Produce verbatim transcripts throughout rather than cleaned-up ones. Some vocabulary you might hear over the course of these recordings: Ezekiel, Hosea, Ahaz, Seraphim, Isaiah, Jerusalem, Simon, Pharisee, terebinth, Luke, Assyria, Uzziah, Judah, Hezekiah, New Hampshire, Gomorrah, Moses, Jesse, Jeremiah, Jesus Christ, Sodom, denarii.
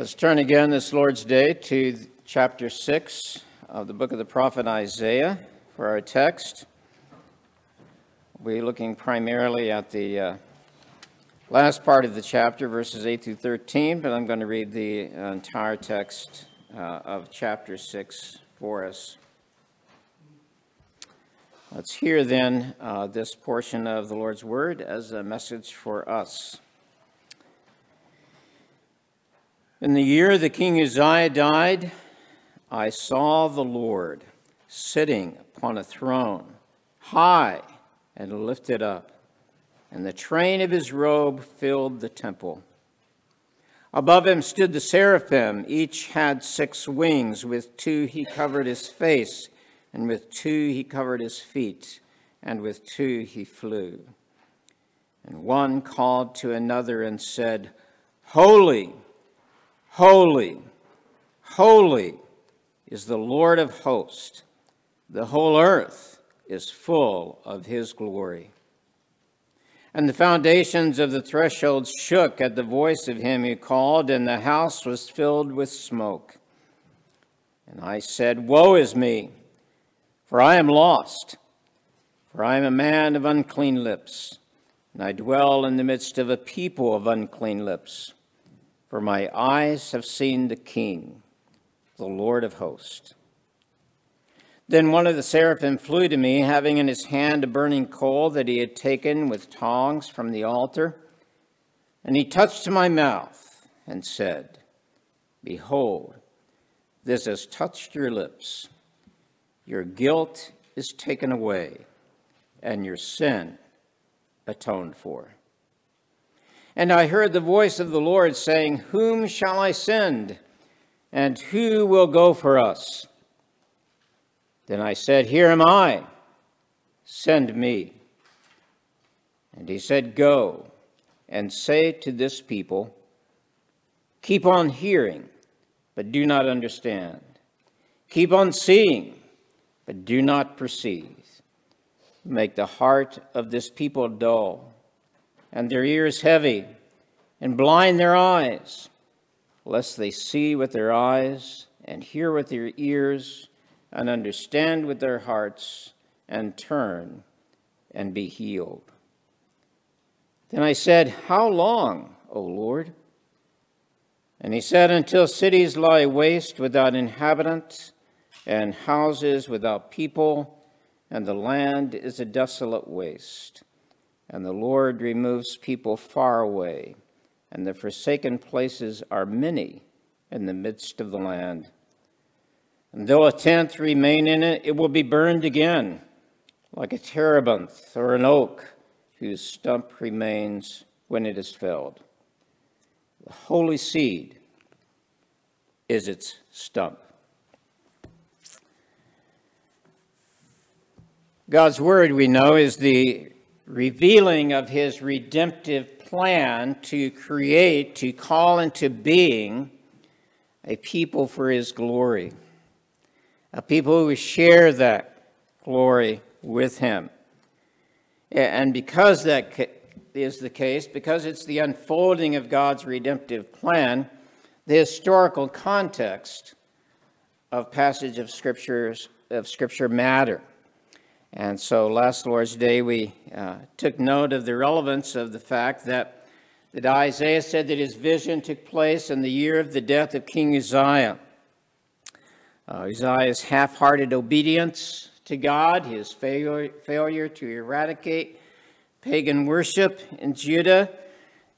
Let's turn again this Lord's Day to chapter six of the book of the prophet Isaiah for our text. We're looking primarily at the uh, last part of the chapter, verses eight through thirteen, but I'm going to read the entire text uh, of chapter six for us. Let's hear then uh, this portion of the Lord's Word as a message for us. In the year the king Uzziah died, I saw the Lord sitting upon a throne, high and lifted up, and the train of his robe filled the temple. Above him stood the seraphim, each had six wings. With two he covered his face, and with two he covered his feet, and with two he flew. And one called to another and said, Holy, holy, holy is the Lord of hosts. The whole earth is full of his glory. And the foundations of the threshold shook at the voice of him who called, and the house was filled with smoke. And I said, Woe is me, for I am lost, for I am a man of unclean lips, and I dwell in the midst of a people of unclean lips. For my eyes have seen the King, the Lord of hosts. Then one of the seraphim flew to me, having in his hand a burning coal that he had taken with tongs from the altar. And he touched my mouth and said, Behold, this has touched your lips. Your guilt is taken away, and your sin atoned for. And I heard the voice of the Lord saying, Whom shall I send? And who will go for us? Then I said, Here am I. Send me. And he said, Go and say to this people, Keep on hearing, but do not understand. Keep on seeing, but do not perceive. Make the heart of this people dull, and their ears heavy, and blind their eyes, lest they see with their eyes, and hear with their ears, and understand with their hearts, and turn, and be healed. Then I said, How long, O Lord? And he said, Until cities lie waste without inhabitant, and houses without people, and the land is a desolate waste. And the Lord removes people far away, and the forsaken places are many in the midst of the land. And though a tenth remain in it, it will be burned again, like a terebinth or an oak, whose stump remains when it is felled. The holy seed is its stump. God's word, we know, is the revealing of his redemptive plan to create, to call into being a people for his glory, a people who share that glory with him. And because that is the case, because it's the unfolding of God's redemptive plan, the historical context of passage of scriptures of scripture matter. And so last Lord's Day, we uh, took note of the relevance of the fact that, that Isaiah said that his vision took place in the year of the death of King Uzziah. Uh, Uzziah's half-hearted obedience to God, his failure, failure to eradicate pagan worship in Judah,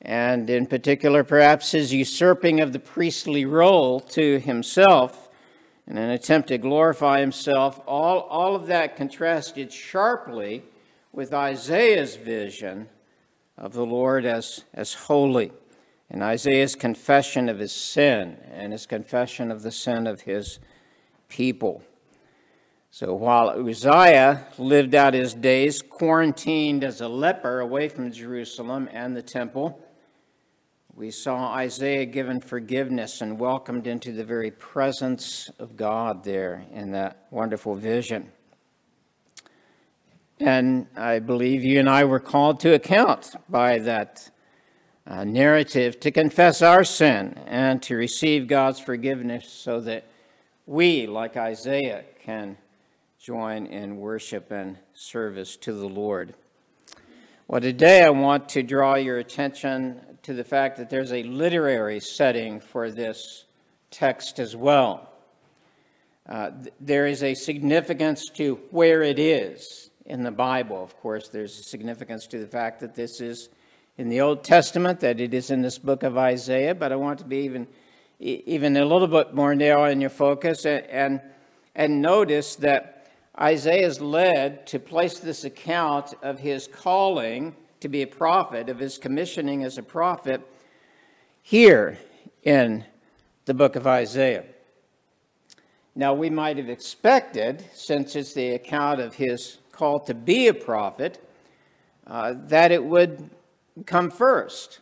and in particular, perhaps his usurping of the priestly role to himself, in an attempt to glorify himself, all, all of that contrasted sharply with Isaiah's vision of the Lord as, as holy, and Isaiah's confession of his sin, and his confession of the sin of his people. So while Uzziah lived out his days quarantined as a leper away from Jerusalem and the temple, we saw Isaiah given forgiveness and welcomed into the very presence of God there in that wonderful vision. And I believe you and I were called to account by that uh, narrative to confess our sin and to receive God's forgiveness so that we, like Isaiah, can join in worship and service to the Lord. Well, today I want to draw your attention to the fact that there's a literary setting for this text as well. Uh, th- there is a significance to where it is in the Bible. Of course, there's a significance to the fact that this is in the Old Testament, that it is in this book of Isaiah, but I want to be even, even a little bit more narrow in your focus and, and, and notice that Isaiah is led to place this account of his calling to be a prophet, of his commissioning as a prophet, here in the book of Isaiah. Now, we might have expected, since it's the account of his call to be a prophet, uh, that it would come first.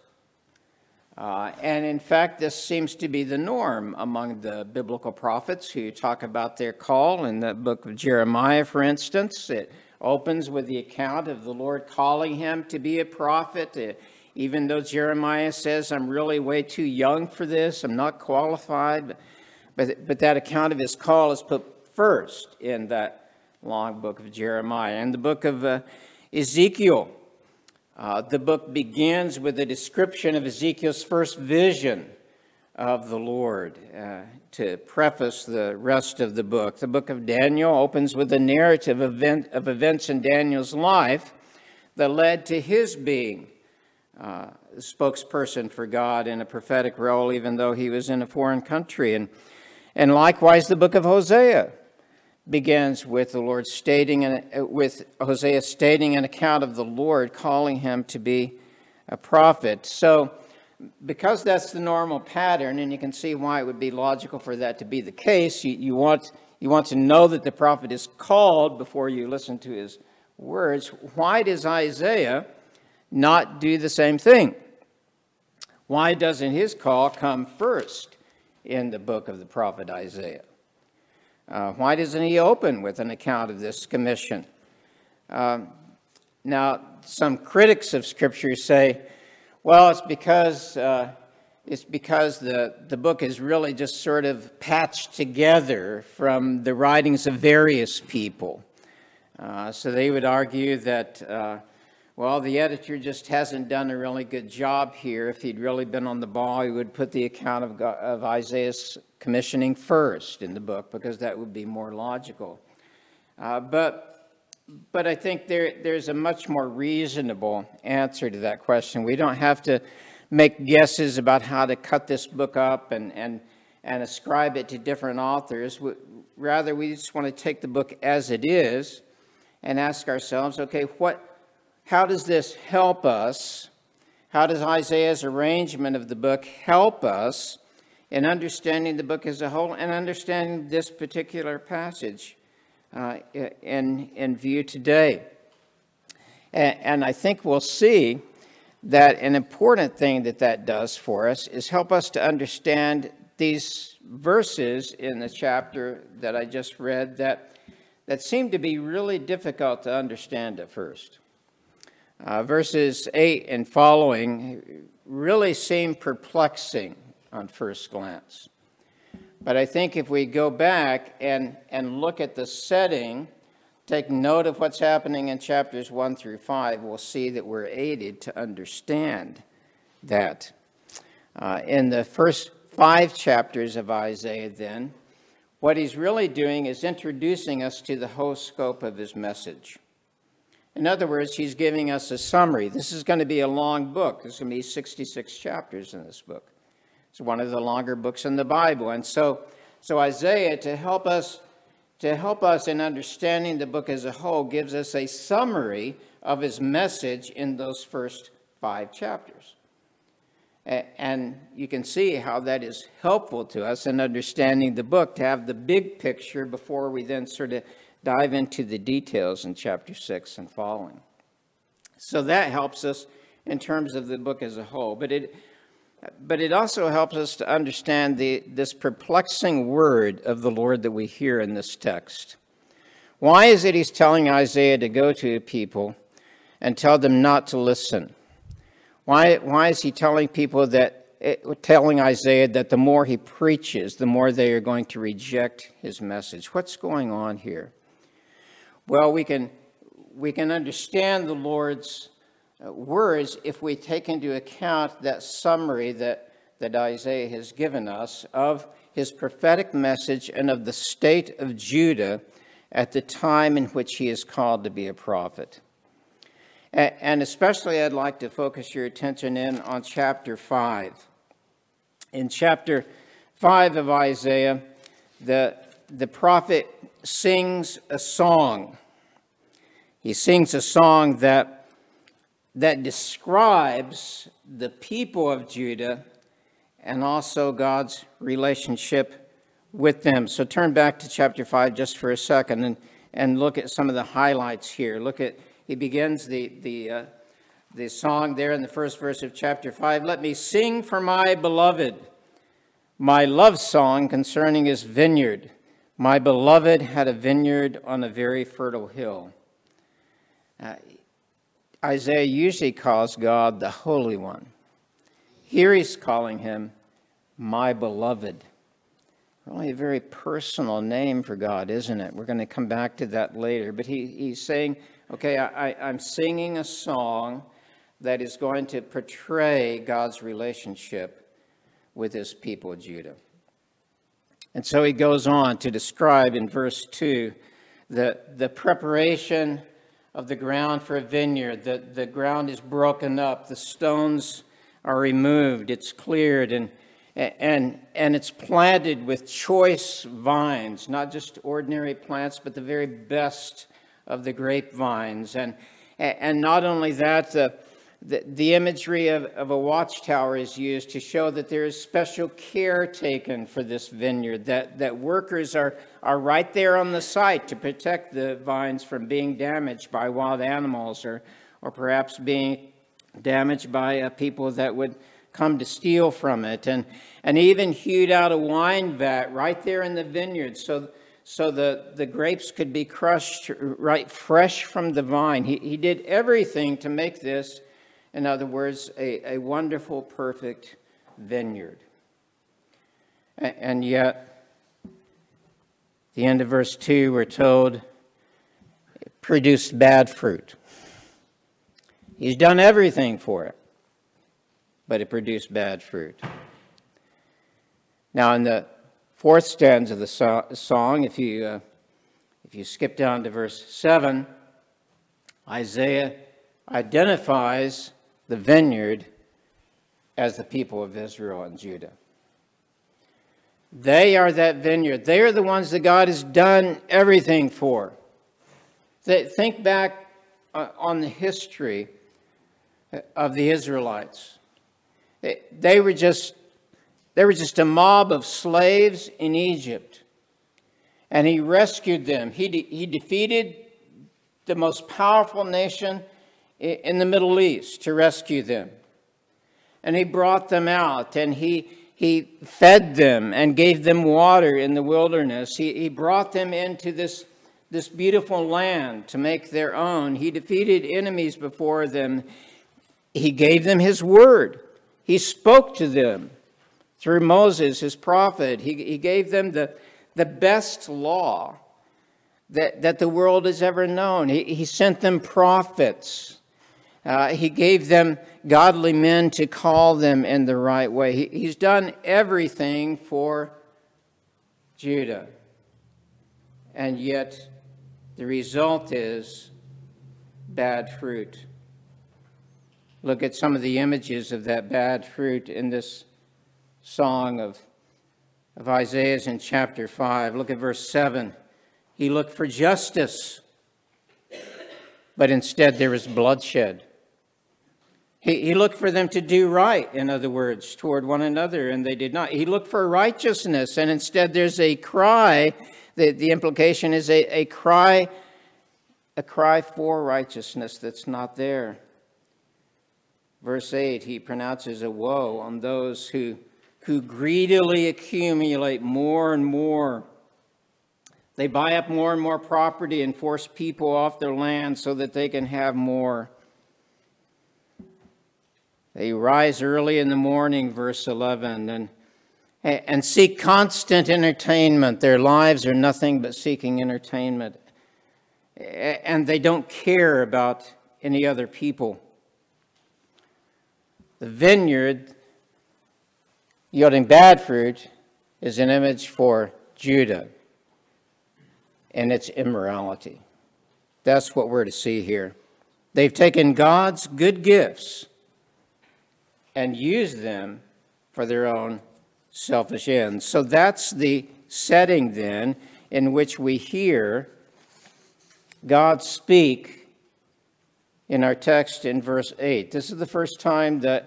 Uh, and in fact, this seems to be the norm among the biblical prophets who talk about their call. In the book of Jeremiah, for instance, it opens with the account of the Lord calling him to be a prophet. Uh, even though Jeremiah says, I'm really way too young for this, I'm not qualified, but But, but that account of his call is put first in that long book of Jeremiah. And the book of uh, Ezekiel, uh, the book begins with a description of Ezekiel's first vision of the Lord uh, to preface the rest of the book. The book of Daniel opens with a narrative event of events in Daniel's life that led to his being uh, a spokesperson for God in a prophetic role, even though he was in a foreign country. And And likewise, the book of Hosea begins with the Lord stating, and with Hosea stating an account of the Lord calling him to be a prophet. So, because that's the normal pattern, and you can see why it would be logical for that to be the case, you, you want you want to know that the prophet is called before you listen to his words. Why does Isaiah not do the same thing? Why doesn't his call come first in the book of the prophet Isaiah? Uh, why doesn't he open with an account of this commission? Um, now, some critics of Scripture say, well, it's because uh, it's because the, the book is really just sort of patched together from the writings of various people. Uh, so they would argue that, uh, well, the editor just hasn't done a really good job here. If he'd really been on the ball, he would put the account of, God, of Isaiah's commissioning first in the book, because that would be more logical. Uh, but, but I think there there's a much more reasonable answer to that question. We don't have to make guesses about how to cut this book up and and, and ascribe it to different authors. Rather, we just want to take the book as it is and ask ourselves, okay, what? How does this help us? How does Isaiah's arrangement of the book help us in understanding the book as a whole and understanding this particular passage uh, in, in view today? And, and I think we'll see that an important thing that that does for us is help us to understand these verses in the chapter that I just read that, that seem to be really difficult to understand at first. Uh, verses eight and following really seem perplexing on first glance. But I think if we go back and, and look at the setting, take note of what's happening in chapters one through five, we'll see that we're aided to understand that. Uh, in the first five chapters of Isaiah, then, what he's really doing is introducing us to the whole scope of his message. In other words, he's giving us a summary. This is going to be a long book. There's going to be sixty-six chapters in this book. It's one of the longer books in the Bible. And so, so Isaiah, to help us, to help us in understanding the book as a whole, gives us a summary of his message in those first five chapters. And you can see how that is helpful to us in understanding the book, to have the big picture before we then sort of dive into the details in chapter six and following. So that helps us in terms of the book as a whole. But it but it also helps us to understand the this perplexing word of the Lord that we hear in this text. Why is it he's telling Isaiah to go to a people and tell them not to listen? Why, why is he telling people that, telling Isaiah that the more he preaches, the more they are going to reject his message? What's going on here? Well, we can, we can understand the Lord's words if we take into account that summary that, that Isaiah has given us of his prophetic message and of the state of Judah at the time in which he is called to be a prophet. And especially I'd like to focus your attention in on chapter five. In chapter five of Isaiah, the, the prophet sings a song. He sings a song that, that describes the people of Judah and also God's relationship with them. So turn back to chapter five just for a second and, and look at some of the highlights here. Look at He begins the the, uh, the song there in the first verse of chapter five. Let me sing for my beloved, my love song concerning his vineyard. My beloved had a vineyard on a very fertile hill. Uh, Isaiah usually calls God the Holy One. Here he's calling him my beloved. Really a very personal name for God, isn't it? We're going to come back to that later. But he, he's saying, okay, I, I'm singing a song that is going to portray God's relationship with his people, Judah. And so he goes on to describe in verse two the, the preparation of the ground for a vineyard. The, the ground is broken up. The stones are removed. It's cleared and, and, and it's planted with choice vines, not just ordinary plants, but the very best of the grapevines. And and not only that, the, the, the imagery of, of a watchtower is used to show that there is special care taken for this vineyard, that, that workers are, are right there on the site to protect the vines from being damaged by wild animals or, or perhaps being damaged by uh, people that would come to steal from it. And, and even hewed out a wine vat right there in the vineyard so So the, the grapes could be crushed right fresh from the vine. He, he did everything to make this, in other words, a, a wonderful, perfect vineyard. And, and yet, the end of verse two, we're told, it produced bad fruit. He's done everything for it, but it produced bad fruit. Now, in the fourth stanza of the song, if you uh, if you skip down to verse seven, Isaiah identifies the vineyard as the people of Israel and Judah. They are that vineyard. They are the ones that God has done everything for. Think back on the history of the Israelites. They were just They were just a mob of slaves in Egypt, and he rescued them. He, de- he defeated the most powerful nation in the Middle East to rescue them, and he brought them out, and he, he fed them and gave them water in the wilderness. He, he brought them into this, this beautiful land to make their own. He defeated enemies before them. He gave them his word. He spoke to them through Moses, his prophet. He, he gave them the, the best law that, that the world has ever known. He, he sent them prophets. Uh, he gave them godly men to call them in the right way. He, he's done everything for Judah. And yet the result is bad fruit. Look at some of the images of that bad fruit in this song of, of Isaiah's in chapter five. Look at verse seven. He looked for justice, but instead there was bloodshed. He, he looked for them to do right, in other words, toward one another, and they did not. He looked for righteousness, and instead there's a cry. The, the implication is a, a cry, a cry for righteousness that's not there. Verse eight, he pronounces a woe on those who who greedily accumulate more and more. They buy up more and more property and force people off their land so that they can have more. They rise early in the morning, verse eleven, and, and seek constant entertainment. Their lives are nothing but seeking entertainment. And they don't care about any other people. The vineyard, yielding bad fruit, is an image for Judah and its immorality. That's what we're to see here. They've taken God's good gifts and used them for their own selfish ends. So that's the setting then in which we hear God speak in our text in verse eight. This is the first time that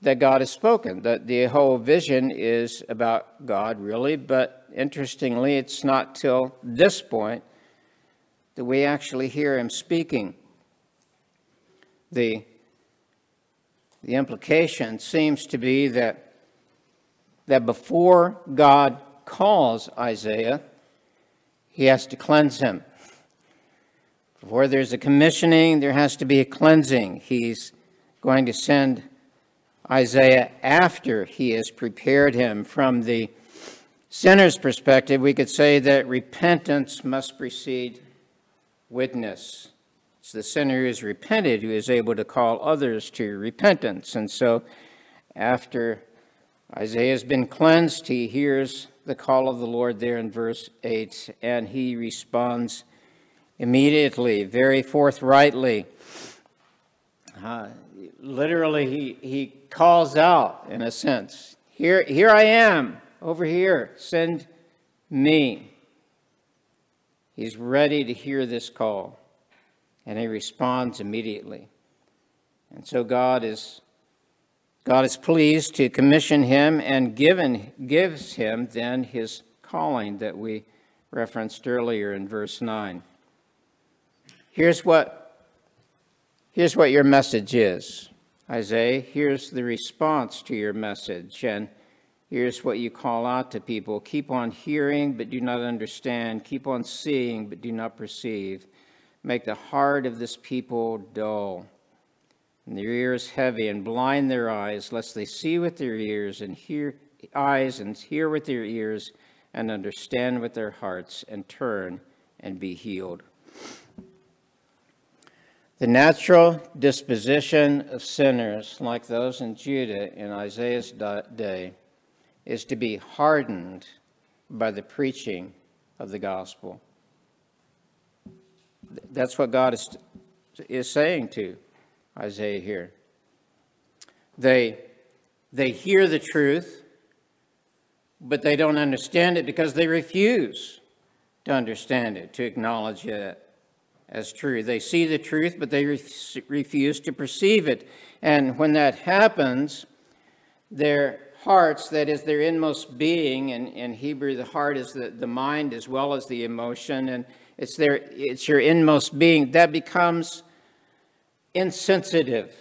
that God has spoken, that the whole vision is about God, really. But interestingly, it's not till this point that we actually hear him speaking. The, the implication seems to be that, that before God calls Isaiah, he has to cleanse him. Before there's a commissioning, there has to be a cleansing. He's going to send Isaiah after he has prepared him. From the sinner's perspective, we could say that repentance must precede witness. It's the sinner who has repented who is able to call others to repentance. And so after Isaiah has been cleansed, he hears the call of the Lord there in verse eight, and he responds immediately, very forthrightly. Uh, Literally, he, he calls out, in a sense, here, here I am, over here, send me. He's ready to hear this call, and he responds immediately. And so God is, God is pleased to commission him and given, gives him then his calling that we referenced earlier in verse nine. Here's what Here's what your message is, Isaiah. Here's the response to your message, and here's what you call out to people. Keep on hearing, but do not understand. Keep on seeing, but do not perceive. Make the heart of this people dull, and their ears heavy, and blind their eyes, lest they see with their ears and hear eyes and hear with their ears and understand with their hearts and turn and be healed. The natural disposition of sinners, like those in Judah in Isaiah's day, is to be hardened by the preaching of the gospel. That's what God is, is saying to Isaiah here. They, they hear the truth, but they don't understand it because they refuse to understand it, to acknowledge it as true. They see the truth, but they re- refuse to perceive it. And when that happens, their hearts, that is their inmost being, and in Hebrew the heart is the, the mind as well as the emotion, and it's their it's your inmost being, that becomes insensitive.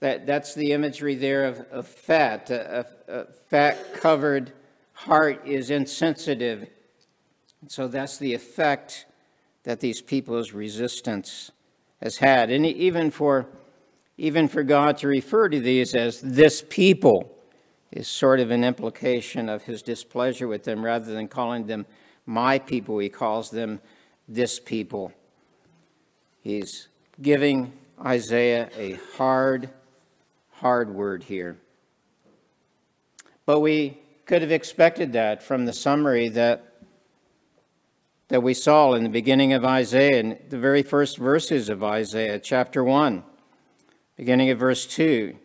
That that's the imagery there of, of fat. A, a, a fat-covered heart is insensitive. And so that's the effect that these people's resistance has had. And even for, even for God to refer to these as this people is sort of an implication of his displeasure with them. Rather than calling them my people, he calls them this people. He's giving Isaiah a hard, hard word here. But we could have expected that from the summary that that we saw in the beginning of Isaiah, in the very first verses of Isaiah, chapter one, beginning of verse two.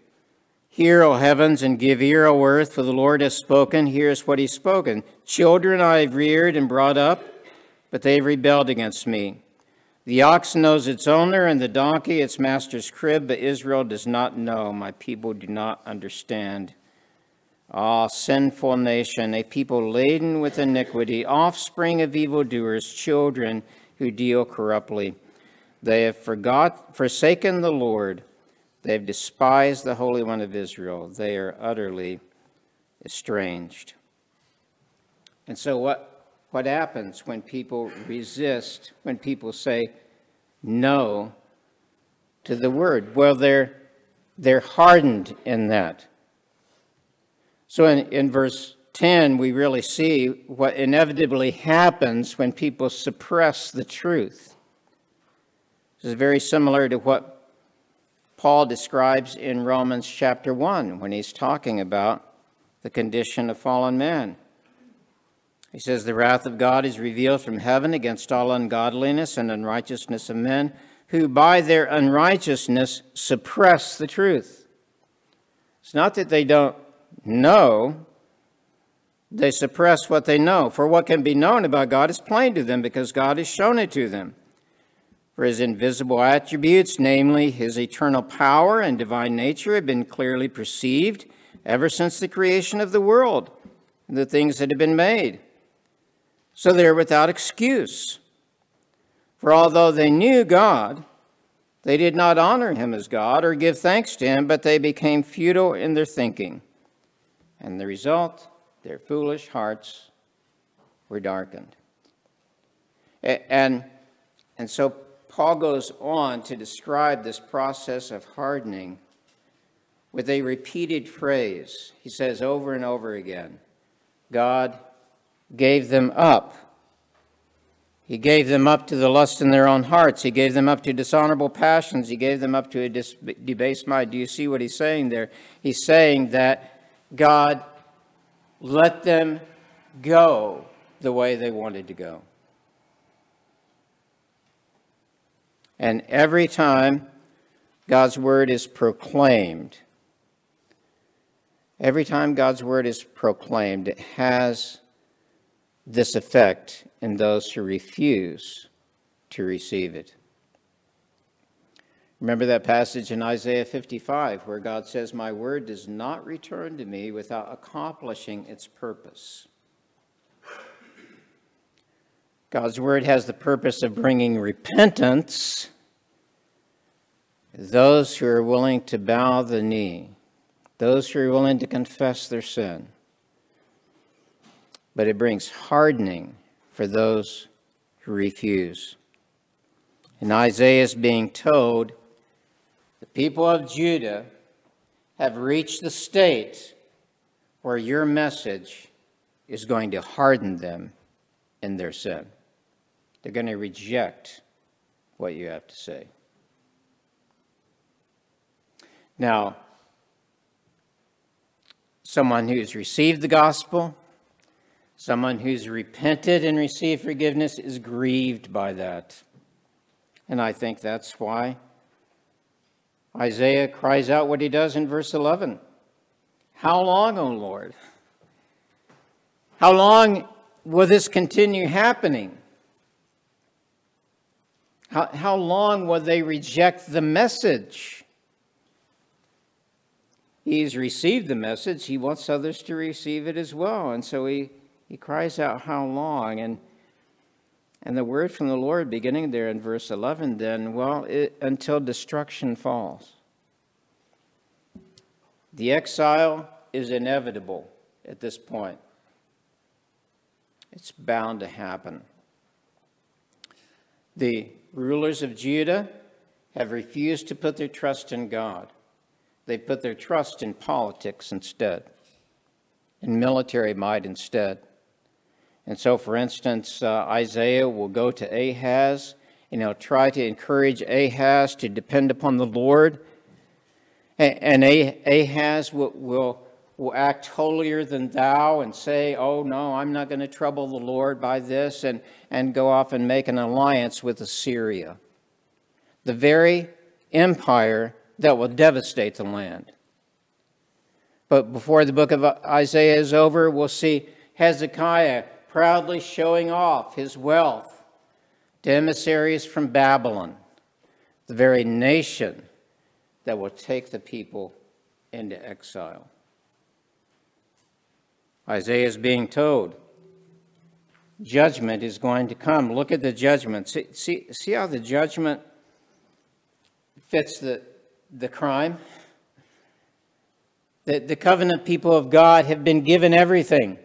Hear, O heavens, and give ear, O earth, for the Lord has spoken. Here's what he's spoken. Children I have reared and brought up, but they have rebelled against me. The ox knows its owner, and the donkey its master's crib, but Israel does not know. My people do not understand. Ah, sinful nation, a people laden with iniquity, offspring of evildoers, children who deal corruptly. They have forgot, forsaken the Lord. They have despised the Holy One of Israel. They are utterly estranged. And so what, what happens when people resist, when people say no to the word? Well, they're They're hardened in that. So in, in verse ten, we really see what inevitably happens when people suppress the truth. This is very similar to what Paul describes in Romans chapter one when he's talking about the condition of fallen man. He says, "The wrath of God is revealed from heaven against all ungodliness and unrighteousness of men, who by their unrighteousness suppress the truth." It's not that they don't know, they suppress what they know. For what can be known about God is plain to them, because God has shown it to them. For his invisible attributes, namely his eternal power and divine nature, have been clearly perceived ever since the creation of the world and the things that have been made. So they're without excuse. For although they knew God, they did not honor him as God or give thanks to him, but they became futile in their thinking. And the result, their foolish hearts were darkened. And, and so Paul goes on to describe this process of hardening with a repeated phrase. He says over and over again, God gave them up. He gave them up to the lust in their own hearts. He gave them up to dishonorable passions. He gave them up to a dis- debased mind. Do you see what he's saying there? He's saying that God let them go the way they wanted to go. And every time God's word is proclaimed, every time God's word is proclaimed, it has this effect in those who refuse to receive it. Remember that passage in Isaiah fifty-five where God says, "My word does not return to me without accomplishing its purpose." God's word has the purpose of bringing repentance, those who are willing to bow the knee, those who are willing to confess their sin. But it brings hardening for those who refuse. And Isaiah is being told, the people of Judah have reached the state where your message is going to harden them in their sin. They're going to reject what you have to say. Now, someone who's received the gospel, someone who's repented and received forgiveness is grieved by that. And I think that's why Isaiah cries out what he does in verse eleven. How long, O Lord? How long will this continue happening? How, how long will they reject the message? He's received the message. He wants others to receive it as well. And so he He cries out, how long? And and the word from the Lord, beginning there in verse eleven, then, well, it, until destruction falls. The exile is inevitable at this point. It's bound to happen. The rulers of Judah have refused to put their trust in God. They put their trust in politics instead, in military might instead. And so, for instance, uh, Isaiah will go to Ahaz and he'll try to encourage Ahaz to depend upon the Lord. And, and Ahaz will, will, will act holier than thou and say, oh no, I'm not going to trouble the Lord by this, and, and go off and make an alliance with Assyria, the very empire that will devastate the land. But before the book of Isaiah is over, we'll see Hezekiah proudly showing off his wealth to emissaries from Babylon, the very nation that will take the people into exile. Isaiah is being told, judgment is going to come. Look at the judgment. See, see, see how the judgment fits the, the crime? The, the covenant people of God have been given everything,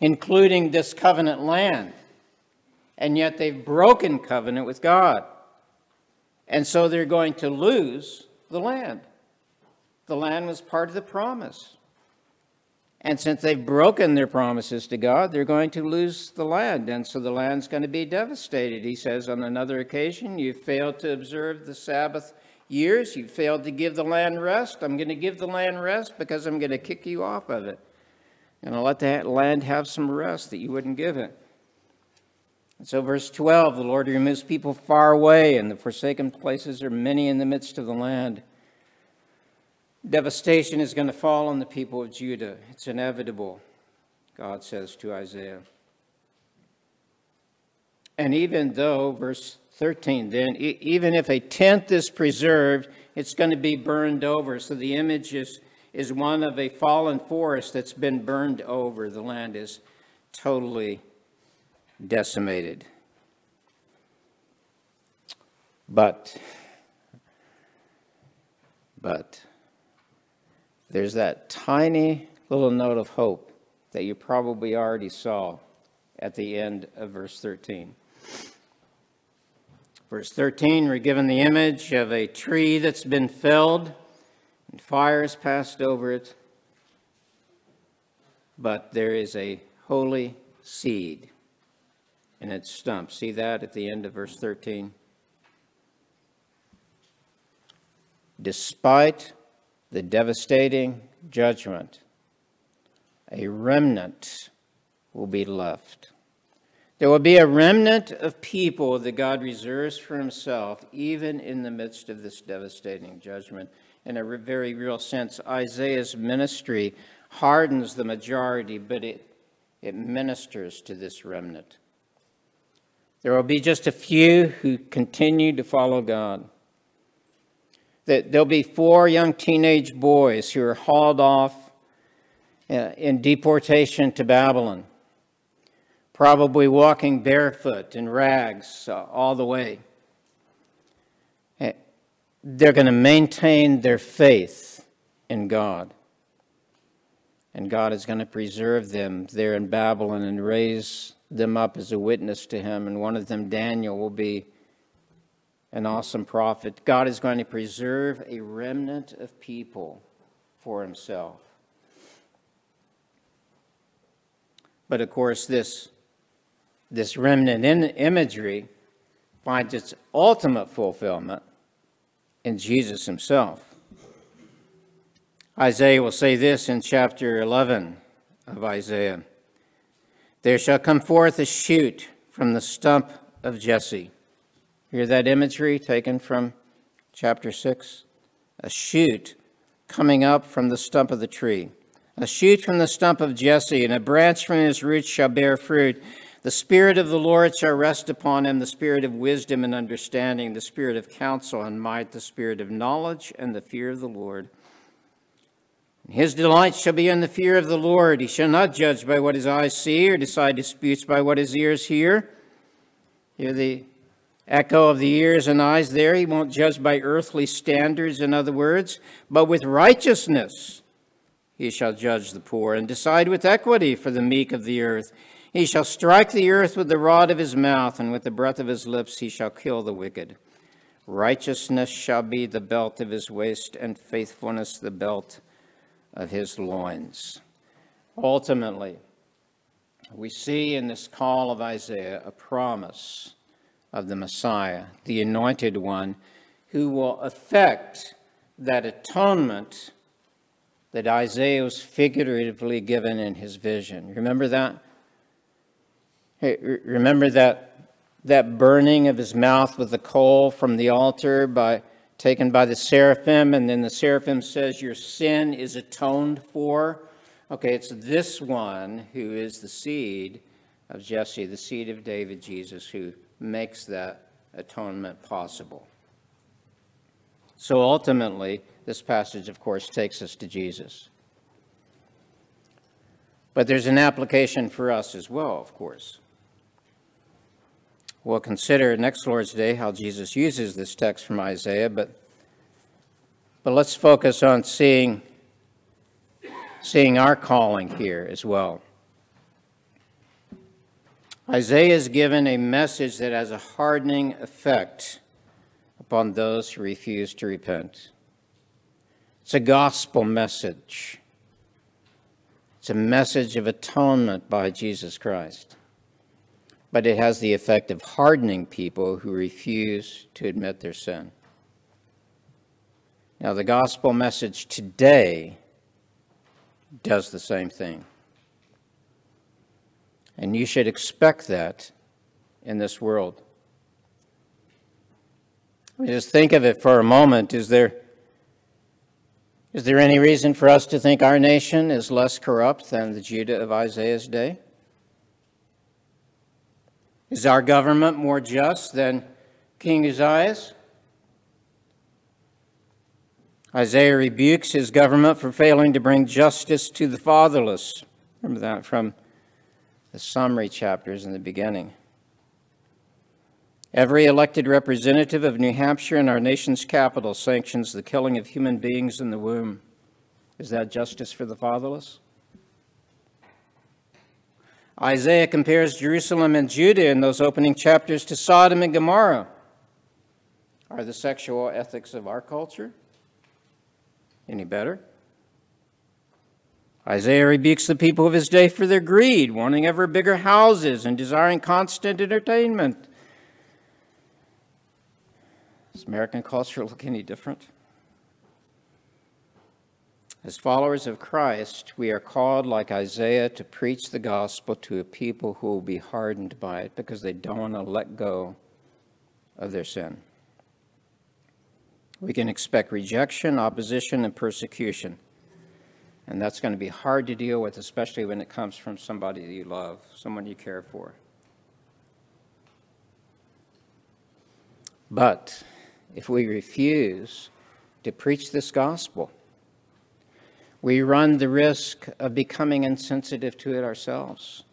including this covenant land. And yet they've broken covenant with God. And so they're going to lose the land. the land was part of the promise. And since they've broken their promises to God, they're going to lose the land. And so the land's going to be devastated. He says on another occasion, you failed to observe the Sabbath years. You failed to give the land rest. I'm going to give the land rest because I'm going to kick you off of it. And I'll let the land have some rest that you wouldn't give it. And so verse twelve, the Lord removes people far away, and the forsaken places are many in the midst of the land. Devastation is going to fall on the people of Judah. It's inevitable, God says to Isaiah. And even though, verse thirteen, then, e- even if a tenth is preserved, it's going to be burned over. So the image is, is one of a fallen forest that's been burned over. The land is totally decimated. But, but, there's that tiny little note of hope that you probably already saw at the end of verse thirteen. Verse thirteen, we're given the image of a tree that's been felled and fire has passed over it. But there is a holy seed in its stump. See that at the end of verse thirteen? Despite the devastating judgment, a remnant will be left. There will be a remnant of people that God reserves for himself, even in the midst of this devastating judgment. In a very real sense, Isaiah's ministry hardens the majority, but it, it ministers to this remnant. There will be just a few who continue to follow God. There'll be four young teenage boys who are hauled off in deportation to Babylon, probably walking barefoot in rags all the way. They're going to maintain their faith in God, and God is going to preserve them there in Babylon and raise them up as a witness to him. And one of them, Daniel, will be an awesome prophet. God is going to preserve a remnant of people for himself. But of course, this, this remnant in imagery finds its ultimate fulfillment in Jesus himself. Isaiah will say this in chapter eleven of Isaiah. There shall come forth a shoot from the stump of Jesse. Hear that imagery taken from chapter six? A shoot coming up from the stump of the tree. A shoot from the stump of Jesse, and a branch from his roots shall bear fruit. The Spirit of the Lord shall rest upon him, the Spirit of wisdom and understanding, the Spirit of counsel and might, the Spirit of knowledge and the fear of the Lord. His delight shall be in the fear of the Lord. He shall not judge by what his eyes see or decide disputes by what his ears hear. Hear the echo of the ears and eyes there. He won't judge by earthly standards, in other words, but with righteousness he shall judge the poor and decide with equity for the meek of the earth. He shall strike the earth with the rod of his mouth, and with the breath of his lips he shall kill the wicked. Righteousness shall be the belt of his waist, and faithfulness the belt of his loins. Ultimately, we see in this call of Isaiah a promise of the Messiah, the anointed one, who will effect that atonement that Isaiah was figuratively given in his vision. Remember that? Hey, remember that that burning of his mouth with the coal from the altar by taken by the seraphim, and then the seraphim says, your sin is atoned for. Okay, it's this one who is the seed of Jesse, the seed of David, Jesus, who makes that atonement possible. So ultimately, this passage, of course, takes us to Jesus. But there's an application for us as well, of course. We'll consider next Lord's Day how Jesus uses this text from Isaiah, but but let's focus on seeing, seeing our calling here as well. Isaiah is given a message that has a hardening effect upon those who refuse to repent. It's a gospel message. It's a message of atonement by Jesus Christ. But it has the effect of hardening people who refuse to admit their sin. Now, the gospel message today does the same thing. And you should expect that in this world. I mean, just think of it for a moment. Is there, is there any reason for us to think our nation is less corrupt than the Judah of Isaiah's day? Is our government more just than King Uzziah's? Isaiah rebukes his government for failing to bring justice to the fatherless. Remember that from the summary chapters in the beginning. Every elected representative of New Hampshire and our nation's capital sanctions the killing of human beings in the womb. Is that justice for the fatherless? Isaiah compares Jerusalem and Judah in those opening chapters to Sodom and Gomorrah. Are the sexual ethics of our culture any better? Isaiah rebukes the people of his day for their greed, wanting ever bigger houses and desiring constant entertainment. Does American culture look any different? As followers of Christ, we are called, like Isaiah, to preach the gospel to a people who will be hardened by it because they don't want to let go of their sin. We can expect rejection, opposition, and persecution. And that's going to be hard to deal with, especially when it comes from somebody that you love, someone you care for. But if we refuse to preach this gospel, we run the risk of becoming insensitive to it ourselves.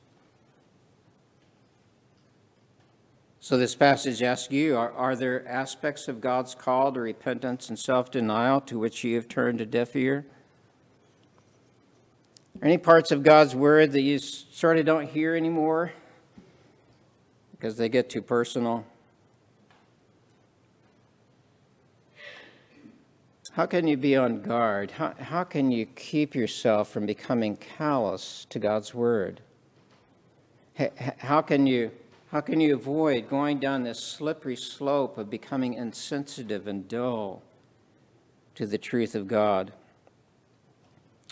So this passage asks you, are, are there aspects of God's call to repentance and self-denial to which you have turned a deaf ear? Are any parts of God's word that you sort of don't hear anymore because they get too personal? How can you be on guard? How, how can you keep yourself from becoming callous to God's word? How can you, how can you avoid going down this slippery slope of becoming insensitive and dull to the truth of God?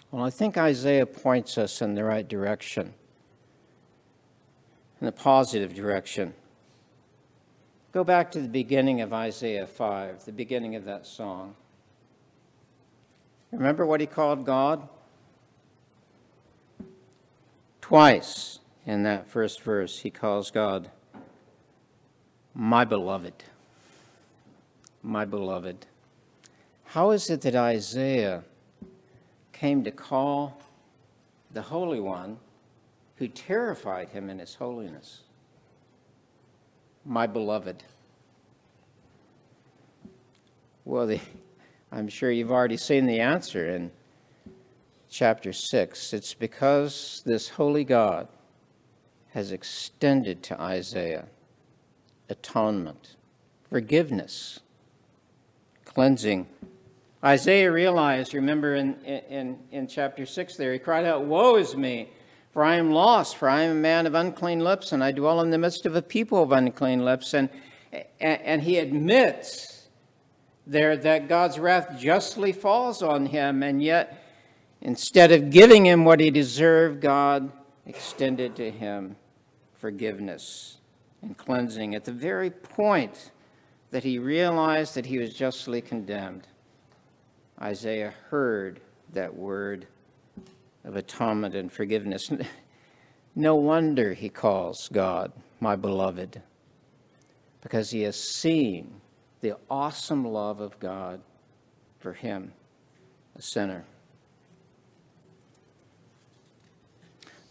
Well, I think Isaiah points us in the right direction, in the positive direction. Go back to the beginning of Isaiah five, the beginning of that song. Remember what he called God? Twice in that first verse, he calls God my beloved. My beloved. How is it that Isaiah came to call the Holy One who terrified him in his holiness my beloved? Well, the I'm sure you've already seen the answer in chapter six. It's because this holy God has extended to Isaiah atonement, forgiveness, cleansing. Isaiah realized, remember in, in, in chapter six there, he cried out, "Woe is me, for I am lost, for I am a man of unclean lips, and I dwell in the midst of a people of unclean lips." And, and, and he admits there that God's wrath justly falls on him, and yet instead of giving him what he deserved, God extended to him forgiveness and cleansing at the very point that he realized that he was justly condemned. Isaiah heard that word of atonement and forgiveness. No wonder he calls God my beloved, because he has seen the awesome love of God for him, a sinner.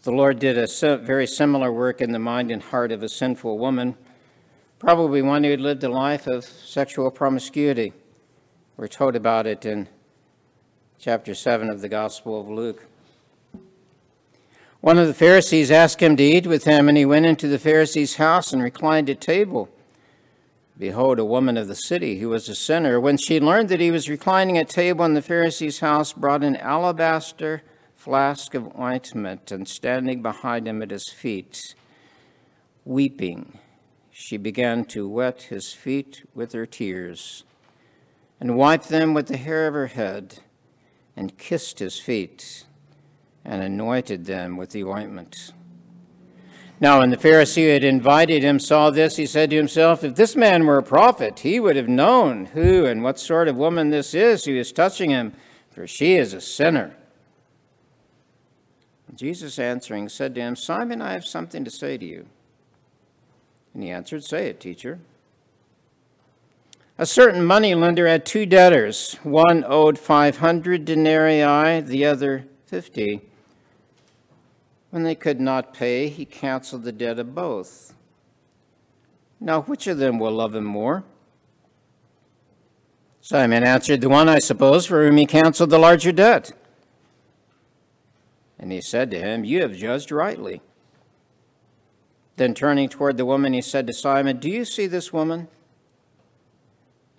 The Lord did a very similar work in the mind and heart of a sinful woman, probably one who had lived a life of sexual promiscuity. We're told about it in chapter seven of the Gospel of Luke. One of the Pharisees asked him to eat with him, and he went into the Pharisee's house and reclined at table. Behold, a woman of the city who was a sinner, when she learned that he was reclining at table in the Pharisee's house, brought an alabaster flask of ointment, and standing behind him at his feet, weeping, she began to wet his feet with her tears, and wiped them with the hair of her head, and kissed his feet, and anointed them with the ointment. Now, when the Pharisee who had invited him saw this, he said to himself, if this man were a prophet, he would have known who and what sort of woman this is who is touching him, for she is a sinner. Jesus answering said to him, Simon, I have something to say to you. And he answered, say it, teacher. A certain moneylender had two debtors. One owed five hundred denarii, the other fifty. When they could not pay, he canceled the debt of both. Now, which of them will love him more? Simon answered, the one, I suppose, for whom he canceled the larger debt. And he said to him, you have judged rightly. Then turning toward the woman, he said to Simon, do you see this woman?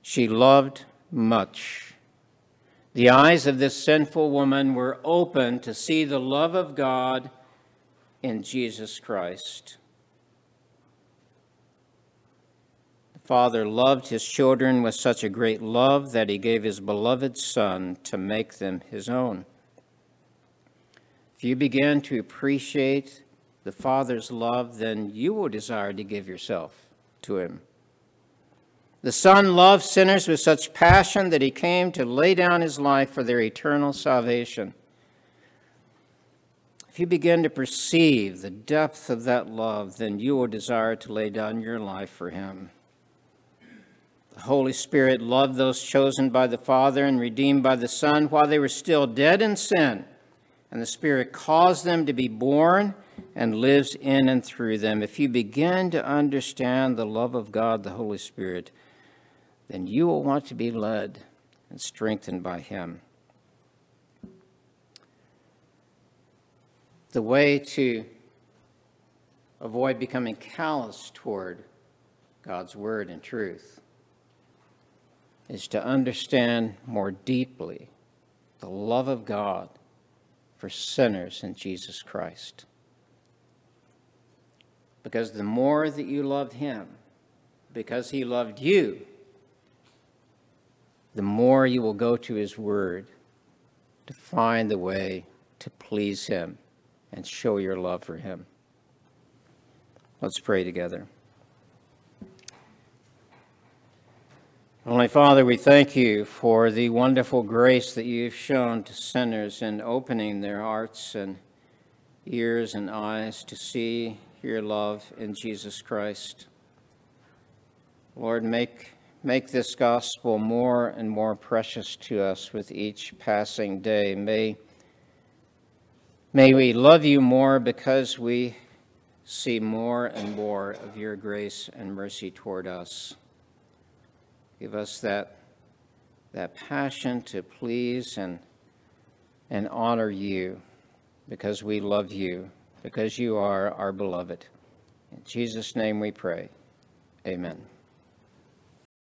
She loved much. The eyes of this sinful woman were open to see the love of God in Jesus Christ. The Father loved his children with such a great love that he gave his beloved Son to make them his own. If you begin to appreciate the Father's love, then you will desire to give yourself to him. The Son loved sinners with such passion that he came to lay down his life for their eternal salvation. If you begin to perceive the depth of that love, then you will desire to lay down your life for him. The Holy Spirit loved those chosen by the Father and redeemed by the Son while they were still dead in sin, and the Spirit caused them to be born and lives in and through them. If you begin to understand the love of God, the Holy Spirit, then you will want to be led and strengthened by him. The way to avoid becoming callous toward God's word and truth is to understand more deeply the love of God for sinners in Jesus Christ. Because the more that you love him, because he loved you, the more you will go to his word to find the way to please him and show your love for him. Let's pray together. Holy Father, we thank you for the wonderful grace that you've shown to sinners in opening their hearts and ears and eyes to see your love in Jesus Christ. Lord, make, make this gospel more and more precious to us with each passing day. May May we love you more because we see more and more of your grace and mercy toward us. Give us that, that passion to please and, and honor you because we love you, because you are our beloved. In Jesus' name we pray. Amen.